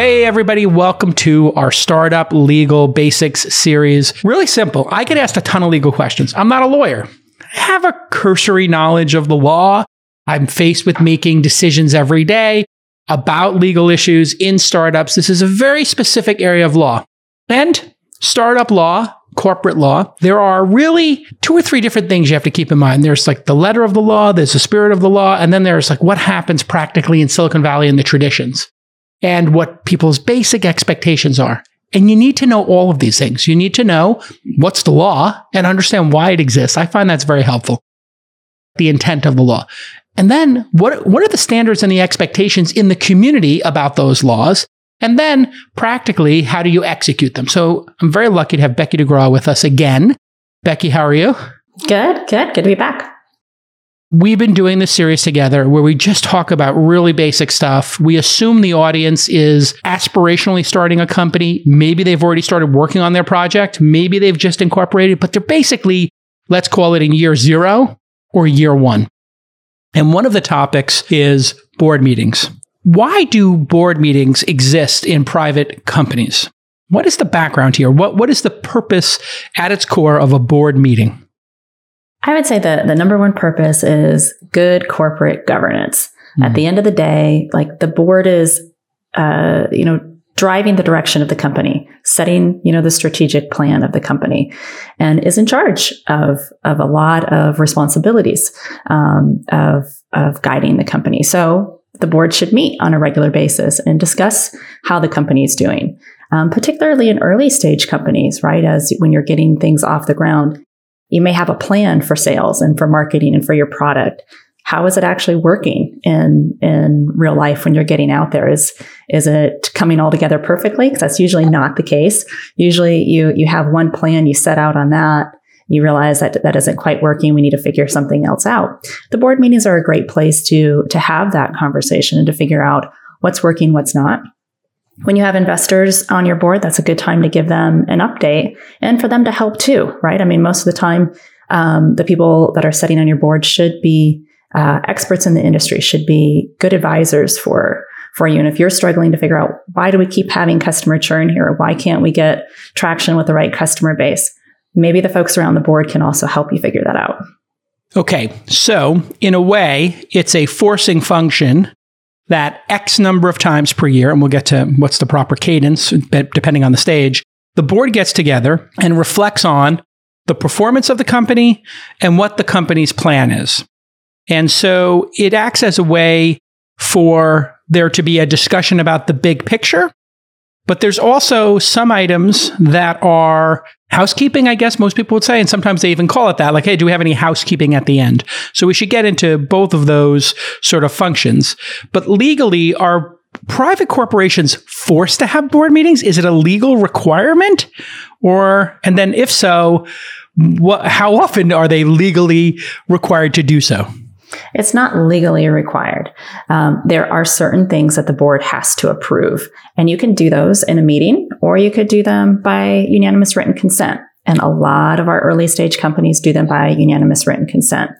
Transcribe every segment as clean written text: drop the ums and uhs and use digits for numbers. Hey everybody, welcome to our Startup Legal Basics series. Really simple. I get asked a ton of legal questions. I'm not a lawyer. I have a cursory knowledge of the law. I'm faced with making decisions every day about legal issues in startups. This is a very specific area of law. And startup law, corporate law, there are really two or three different things you have to keep in mind. There's like the letter of the law, there's the spirit of the law, and then there's like what happens practically in Silicon Valley and the traditions and what people's basic expectations are. And you need to know all of these things. You need to know what's the law and understand why it exists. I find that's very helpful. The intent of the law. And then what are the standards and the expectations in the community about those laws? And then practically, how do you execute them? So I'm very lucky to have Becky DeGraw with us again. Becky, how are you? Good. Good to be back. We've been doing this series together where we just talk about really basic stuff. We assume the audience is aspirationally starting a company. Maybe they've already started working on their project. Maybe they've just incorporated, but they're basically, let's call it in year zero or year one. And one of the topics is board meetings. Why do board meetings exist in private companies? What is the background here? What is the purpose at its core of a board meeting? I would say that the number one purpose is good corporate governance. Mm-hmm. At the end of the day, like the board is, driving the direction of the company, setting, the strategic plan of the company, and is in charge of a lot of responsibilities, of guiding the company. So the board should meet on a regular basis and discuss how the company is doing, particularly in early stage companies, right? As when you're getting things off the ground, you may have a plan for sales and for marketing and for your product. How is it actually working in real life when you're getting out there? Is it coming all together perfectly? Because that's usually not the case. Usually you have one plan, you set out on that. You realize that isn't quite working. We need to figure something else out. The board meetings are a great place to have that conversation and to figure out what's working, what's not. When you have investors on your board, that's a good time to give them an update and for them to help too, right? I mean, most of the time, the people that are sitting on your board should be experts in the industry, should be good advisors for you. And if you're struggling to figure out, why do we keep having customer churn here? Why can't we get traction with the right customer base? Maybe the folks around the board can also help you figure that out. Okay. So in a way, it's a forcing function that X number of times per year, and we'll get to what's the proper cadence, depending on the stage, the board gets together and reflects on the performance of the company and what the company's plan is. And so it acts as a way for there to be a discussion about the big picture. But there's also some items that are housekeeping, I guess most people would say, and sometimes they even call it that, like, hey, do we have any housekeeping at the end? So we should get into both of those sort of functions. But legally, are private corporations forced to have board meetings? Is it a legal requirement? And then if so, how often are they legally required to do so? It's not legally required. There are certain things that the board has to approve, and you can do those in a meeting, or you could do them by unanimous written consent. And a lot of our early stage companies do them by unanimous written consent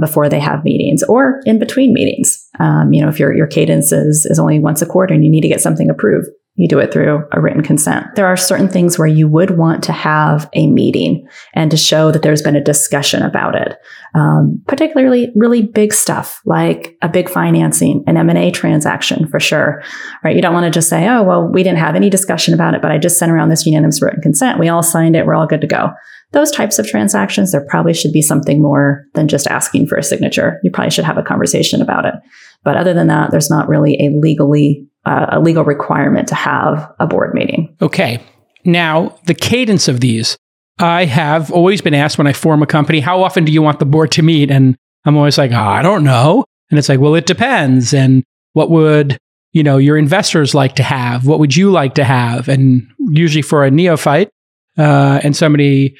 before they have meetings or in between meetings. If your cadence is only once a quarter and you need to get something approved, you do it through a written consent. There are certain things where you would want to have a meeting and to show that there's been a discussion about it, particularly really big stuff like a big financing, an M&A transaction for sure, right? You don't want to just say, oh, well, we didn't have any discussion about it, but I just sent around this unanimous written consent. We all signed it. We're all good to go. Those types of transactions, there probably should be something more than just asking for a signature. You probably should have a conversation about it. But other than that, there's not really a legal requirement to have a board meeting. Okay. Now, the cadence of these, I have always been asked when I form a company, how often do you want the board to meet? And I'm always like, I don't know. And it's like, well, it depends. And what would, your investors like to have? What would you like to have? And usually for a neophyte and somebody,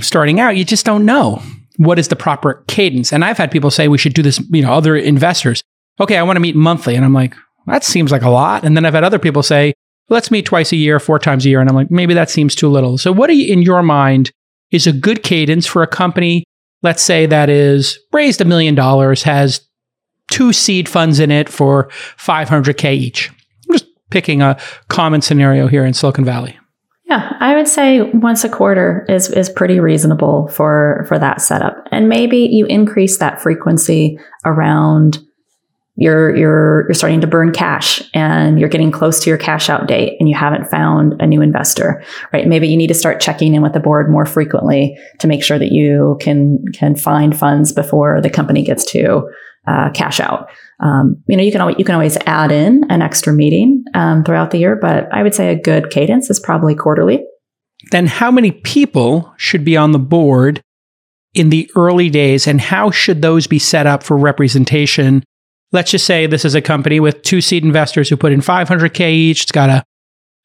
starting out, you just don't know what is the proper cadence. And I've had people say we should do this, other investors. Okay, I want to meet monthly. And I'm like, that seems like a lot. And then I've had other people say, let's meet twice a year, 4 times a year. And I'm like, maybe that seems too little. So what in your mind is a good cadence for a company, let's say that is raised $1 million, has 2 seed funds in it for $500K each? I'm just picking a common scenario here in Silicon Valley? Yeah, I would say once a quarter is pretty reasonable for that setup. And maybe you increase that frequency around you're starting to burn cash and you're getting close to your cash out date and you haven't found a new investor, right? Maybe you need to start checking in with the board more frequently to make sure that you can find funds before the company gets to cash out. You can always add in an extra meeting throughout the year, but I would say a good cadence is probably quarterly. Then how many people should be on the board in the early days, and how should those be set up for representation? Let's just say this is a company with two seed investors who put in $500K each. It's got a,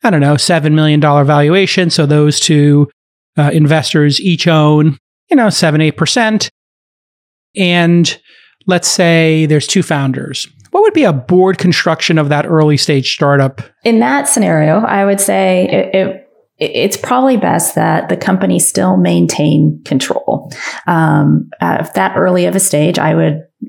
$7 million valuation. So those two investors each own, 7%, 8%. And let's say there's two founders. What would be a board construction of that early stage startup? In that scenario, I would say it's probably best that the company still maintain control. At that early of a stage, I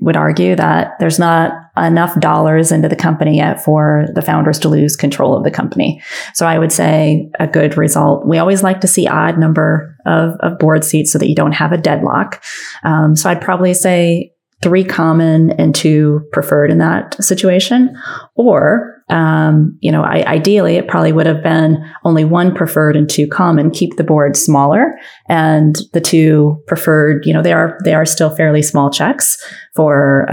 would argue that there's not enough dollars into the company yet for the founders to lose control of the company. So I would say a good result. We always like to see odd number of board seats so that you don't have a deadlock. So I'd probably say 3 common and 2 preferred in that situation. Or, ideally, it probably would have been only 1 preferred and 2 common. Keep the board smaller, and the 2 preferred, they are still fairly small checks for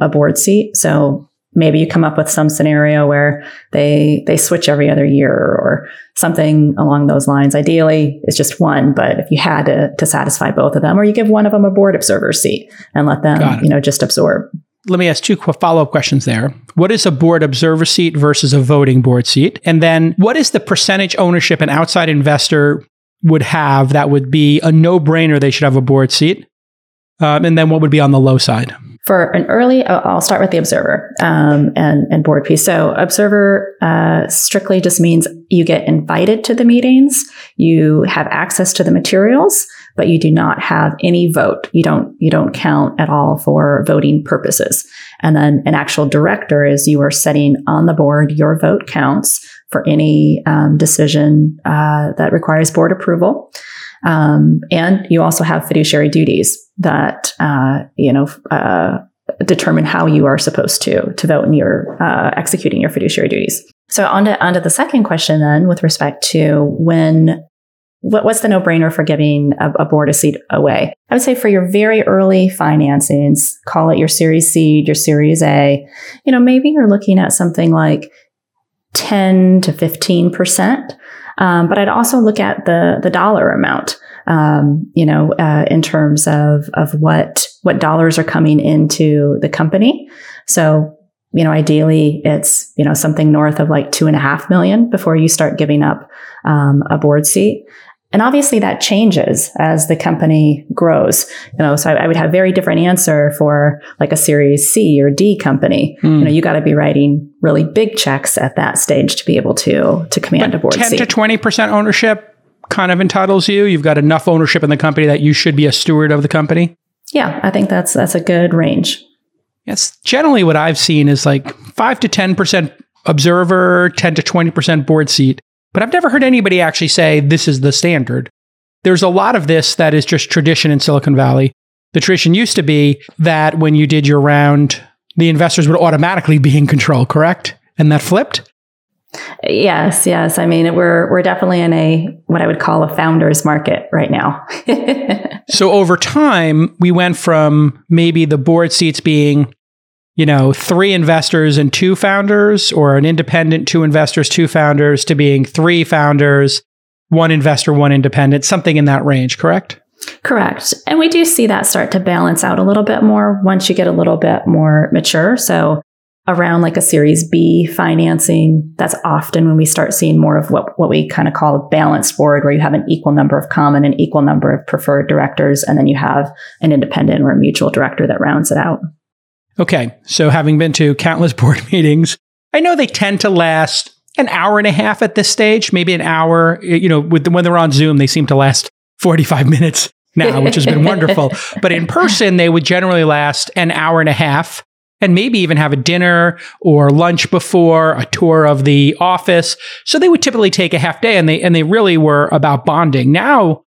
a board seat. So maybe you come up with some scenario where they switch every other year or something along those lines. Ideally, it's just 1, but if you had to satisfy both of them, or you give one of them a board observer seat and let them, just absorb. Let me ask 2 follow-up questions there. What is a board observer seat versus a voting board seat? And then what is the percentage ownership an outside investor would have that would be a no-brainer they should have a board seat? And then what would be on the low side? For an early, I'll start with the observer and board piece. So observer strictly just means you get invited to the meetings, you have access to the materials, but you do not have any vote. You don't count at all for voting purposes. And then an actual director is you are sitting on the board. Your vote counts for any decision that requires board approval. And you also have fiduciary duties that, determine how you are supposed to vote in your executing your fiduciary duties. So onto the second question then, with respect to what's the no-brainer for giving a board a seat away? I would say for your very early financings, call it your Series C, your Series A, maybe you're looking at something like 10 to 15%. But I'd also look at the dollar amount, in terms of what dollars are coming into the company. So, ideally it's, something north of like $2.5 million before you start giving up, a board seat. And obviously that changes as the company grows, so I would have a very different answer for like a Series C or D company. You got to be writing really big checks at that stage to be able to command a board 10 seat. 10 to 20% ownership kind of entitles you. You've got enough ownership in the company that you should be a steward of the company. Yeah, I think that's a good range. Yes. Generally what I've seen is like 5 to 10% observer, 10 to 20% board seat. But I've never heard anybody actually say this is the standard. There's a lot of this that is just tradition in Silicon Valley. The tradition used to be that when you did your round, the investors would automatically be in control, correct? And that flipped? Yes. I mean, we're definitely in what I would call a founder's market right now. So over time, we went from maybe the board seats being 3 investors and 2 founders, or an independent, 2 investors, 2 founders, to being 3 founders, 1 investor, 1 independent, something in that range, correct? Correct. And we do see that start to balance out a little bit more once you get a little bit more mature. So around like a Series B financing, that's often when we start seeing more of what we kind of call a balanced board, where you have an equal number of common and equal number of preferred directors, and then you have an independent or a mutual director that rounds it out. Okay, so having been to countless board meetings, I know they tend to last an hour and a half at this stage, maybe an hour. When they're on Zoom, they seem to last 45 minutes now, which has been wonderful. But in person, they would generally last an hour and a half. and maybe even have a dinner or lunch before, a tour of the office. So they would typically take a half day, and they really were about bonding. Now,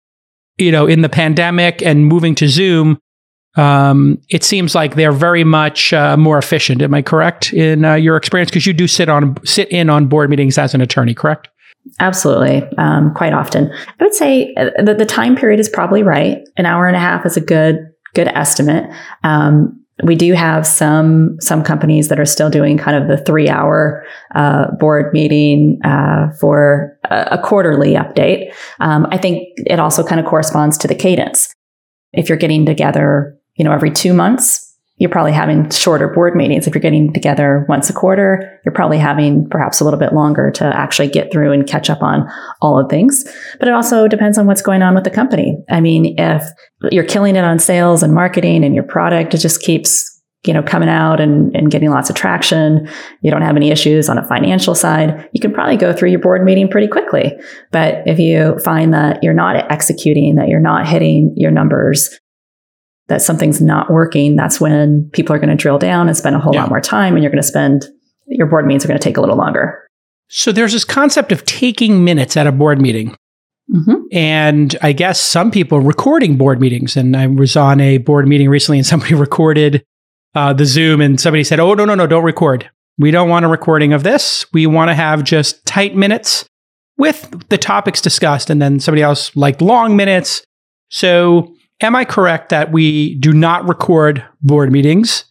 you know, in the pandemic and moving to Zoom, it seems like they're very much more efficient. Am I correct in your experience? Because you do sit in on board meetings as an attorney, correct? Absolutely. Quite often. I would say that the time period is probably right. An hour and a half is a good estimate. We do have some companies that are still doing kind of the 3-hour board meeting for a quarterly update. I think it also kind of corresponds to the cadence. If you're getting together, you know, every 2 months, you're probably having shorter board meetings. If you're getting together once a quarter, you're probably having perhaps a little bit longer to actually get through and catch up on all of things. But it also depends on what's going on with the company. I mean, if you're killing it on sales and marketing and your product, it just keeps, you know, coming out and getting lots of traction, you don't have any issues on a financial side, you can probably go through your board meeting pretty quickly. But if you find that you're not executing, that you're not hitting your numbers, that something's not working, that's when people are going to drill down and spend a whole lot more time, and you're going to spend, your board meetings are going to take a little longer. So there's this concept of taking minutes at a board meeting. Mm-hmm. And I guess some people recording board meetings. And I was on a board meeting recently and somebody recorded the Zoom, and somebody said, oh, no, don't record. We don't want a recording of this. We want to have just tight minutes with the topics discussed. And then somebody else liked long minutes. So am I correct that we do not record board meetings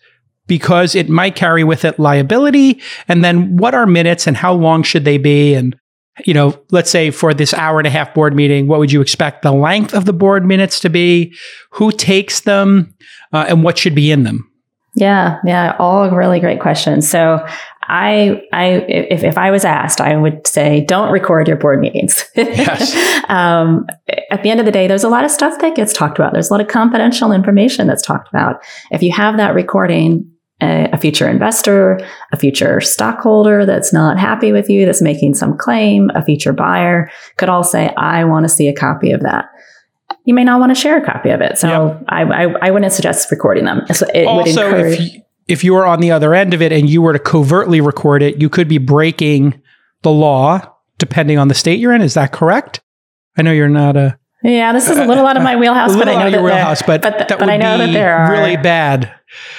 because it might carry with it liability? And then what are minutes and how long should they be? And, you know, let's say for this hour and a half board meeting, what would you expect the length of the board minutes to be? Who takes them? And what should be in them? Yeah. All really great questions. So if I was asked, I would say, don't record your board meetings. Yes. At the end of the day, there's a lot of stuff that gets talked about. There's a lot of confidential information that's talked about. If you have that recording, a future investor, a future stockholder that's not happy with you, that's making some claim, a future buyer could all say, I want to see a copy of that. You may not want to share a copy of it. So yep. I wouldn't suggest recording them. So it also would encourage... if you were on the other end of it and you were to covertly record it, you could be breaking the law depending on the state you're in. Is that correct? I know you're not a... Yeah, this is a little out of my wheelhouse, but I know that there are really bad.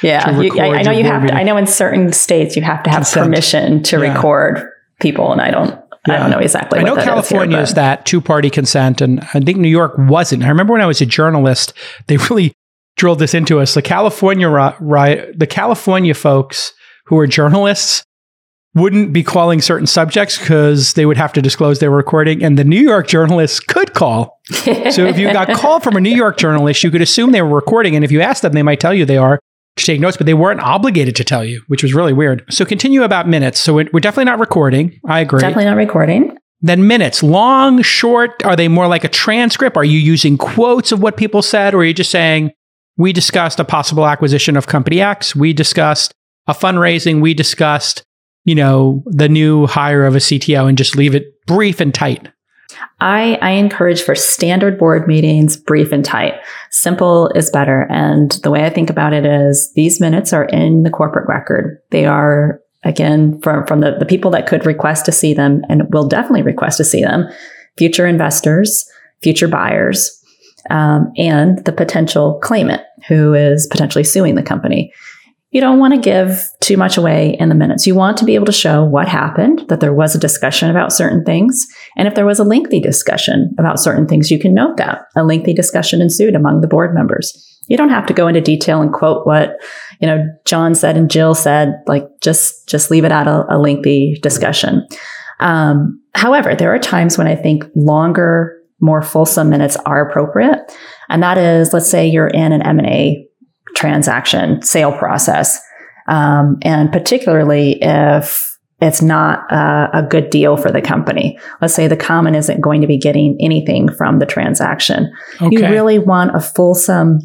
Yeah, I know you have to, I know in certain states you have to have consent. Permission to record people, and I don't know exactly. I know California is that 2-party consent, and I think New York wasn't. I remember when I was a journalist, they really drilled this into us. The California California folks who were journalists wouldn't be calling certain subjects because they would have to disclose they were recording, and the New York journalists could call. So if you got called from a New York journalist, you could assume they were recording, and if you asked them, they might tell you they are, to take notes, but they weren't obligated to tell you, which was really weird. So continue about minutes. So we're definitely not recording. I agree. Definitely not recording. Then minutes, long, short, are they more like a transcript? Are you using quotes of what people said? Or are you just saying, we discussed a possible acquisition of company X. We discussed a fundraising. We discussed, you know, the new hire of a CTO, and just leave it brief and tight. I encourage for standard board meetings, brief and tight. Simple is better. And the way I think about it is these minutes are in the corporate record. They are, again, from the people that could request to see them and will definitely request to see them, future investors, future buyers, and the potential claimant who is potentially suing the company. You don't want to give too much away in the minutes. You want to be able to show what happened, that there was a discussion about certain things. And if there was a lengthy discussion about certain things, you can note that a lengthy discussion ensued among the board members. You don't have to go into detail and quote what, you know, John said and Jill said, like just leave it at a lengthy discussion. However, there are times when I think longer, more fulsome minutes are appropriate. And that is, let's say you're in an M&A transaction, sale process. And particularly if it's not a good deal for the company. Let's say the common isn't going to be getting anything from the transaction. Okay. You really want a fulsome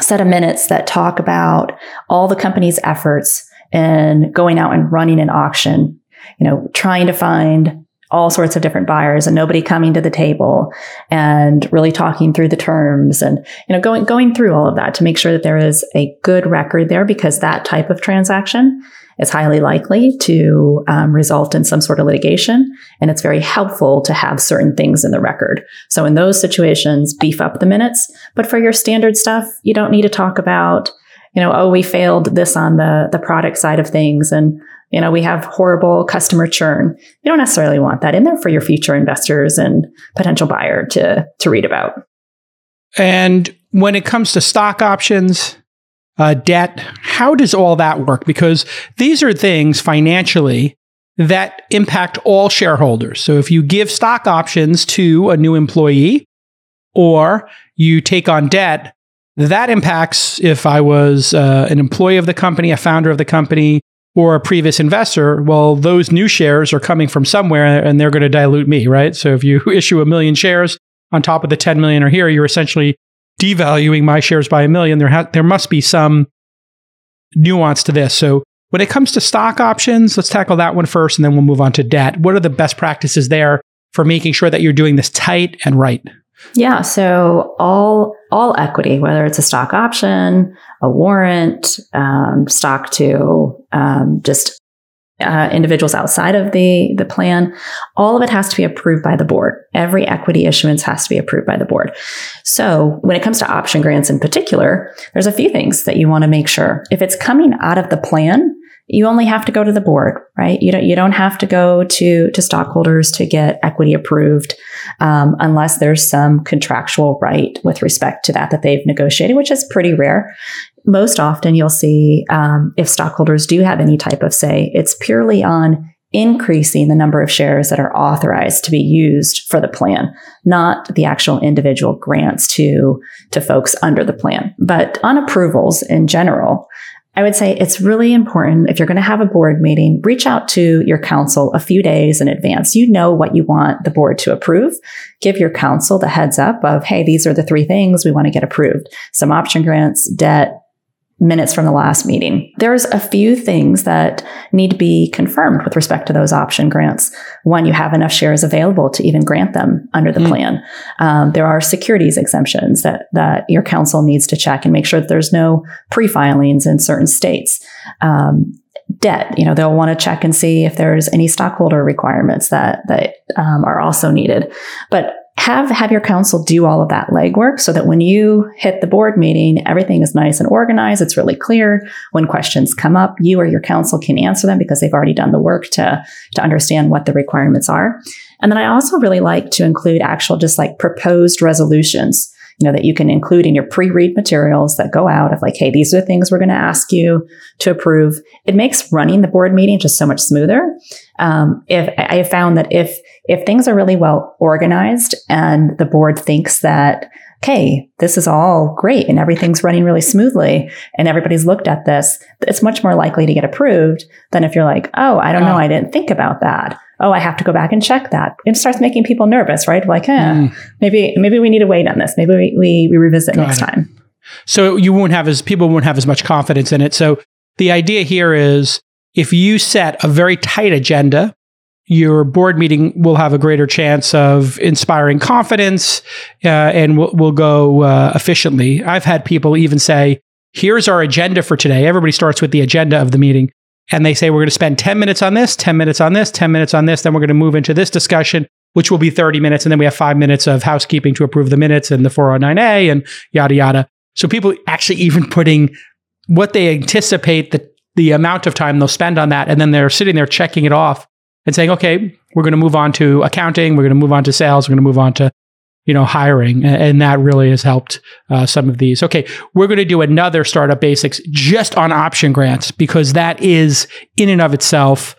set of minutes that talk about all the company's efforts in going out and running an auction, you know, trying to find all sorts of different buyers and nobody coming to the table and really talking through the terms and, you know, going through all of that to make sure that there is a good record there, because that type of transaction is highly likely to result in some sort of litigation. And it's very helpful to have certain things in the record. So in those situations, beef up the minutes. But for your standard stuff, you don't need to talk about, you know, oh, we failed this on the product side of things. And, you know, we have horrible customer churn. You don't necessarily want that in there for your future investors and potential buyer to read about. And when it comes to stock options, debt, how does all that work? Because these are things financially that impact all shareholders. So if you give stock options to a new employee or you take on debt, that impacts, if I was an employee of the company, a founder of the company, or a previous investor, well, those new shares are coming from somewhere and they're going to dilute me, right? So if you issue 1 million shares on top of the 10 million are here, you're essentially devaluing my shares by 1 million. There must be some nuance to this. So when it comes to stock options, let's tackle that one first and then we'll move on to debt. What are the best practices there for making sure that you're doing this tight and right? Yeah. So all equity, whether it's a stock option, a warrant, stock to individuals outside of the plan, all of it has to be approved by the board. Every equity issuance has to be approved by the board. So when it comes to option grants in particular, there's a few things that you want to make sure. If it's coming out of the plan, you only have to go to the board, right? You don't have to go to stockholders to get equity approved, unless there's some contractual right with respect to that they've negotiated, which is pretty rare. Most often you'll see, if stockholders do have any type of say, it's purely on increasing the number of shares that are authorized to be used for the plan, not the actual individual grants to folks under the plan. But on approvals in general, I would say it's really important, if you're going to have a board meeting, reach out to your counsel a few days in advance. You know what you want the board to approve. Give your counsel the heads up of, hey, these are the three things we want to get approved. Some option grants, debt, minutes from the last meeting. There's a few things that need to be confirmed with respect to those option grants. One, you have enough shares available to even grant them under the plan. There are securities exemptions that your counsel needs to check and make sure that there's no pre-filings in certain states. Debt, you know, they'll want to check and see if there's any stockholder requirements that are also needed. But have your counsel do all of that legwork so that when you hit the board meeting, everything is nice and organized. It's really clear. When questions come up, you or your counsel can answer them because they've already done the work to understand what the requirements are. And then I also really like to include actual just like proposed resolutions, you know, that you can include in your pre-read materials that go out of like, hey, these are the things we're going to ask you to approve. It makes running the board meeting just so much smoother. If I found that if things are really well organized and the board thinks that, okay, this is all great and everything's running really smoothly and everybody's looked at this, it's much more likely to get approved than if you're like, oh, I don't know, I didn't think about that. Oh, I have to go back and check that. It starts making people nervous, right? Like, maybe we need to wait on this. Maybe we revisit next time. So people won't have as much confidence in it. So the idea here is if you set a very tight agenda, your board meeting will have a greater chance of inspiring confidence and will go efficiently. I've had people even say, here's our agenda for today. Everybody starts with the agenda of the meeting. And they say, we're going to spend 10 minutes on this, 10 minutes on this, 10 minutes on this. Then we're going to move into this discussion, which will be 30 minutes. And then we have 5 minutes of housekeeping to approve the minutes and the 409A and yada, yada. So people actually even putting what they anticipate the amount of time they'll spend on that. And then they're sitting there checking it off and saying, okay, we're going to move on to accounting. We're going to move on to sales. We're going to move on to, you know, hiring. And that really has helped some of these. Okay, we're going to do another Startup Basics just on option grants, because that is in and of itself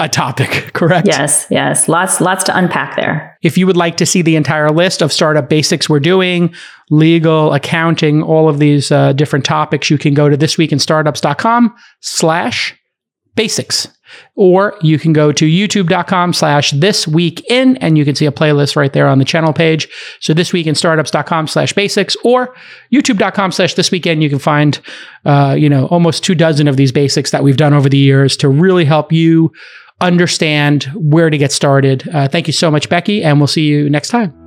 a topic, correct? Yes. Lots to unpack there. If you would like to see the entire list of Startup Basics we're doing, legal, accounting, all of these different topics, you can go to thisweekinstartups.com/basics. Or you can go to youtube.com/thisweekin, and you can see a playlist right there on the channel page. So thisweekinstartups.com/basics or youtube.com/thisweekin. You can find, almost 24 of these basics that we've done over the years to really help you understand where to get started. Thank you so much, Becky, and we'll see you next time.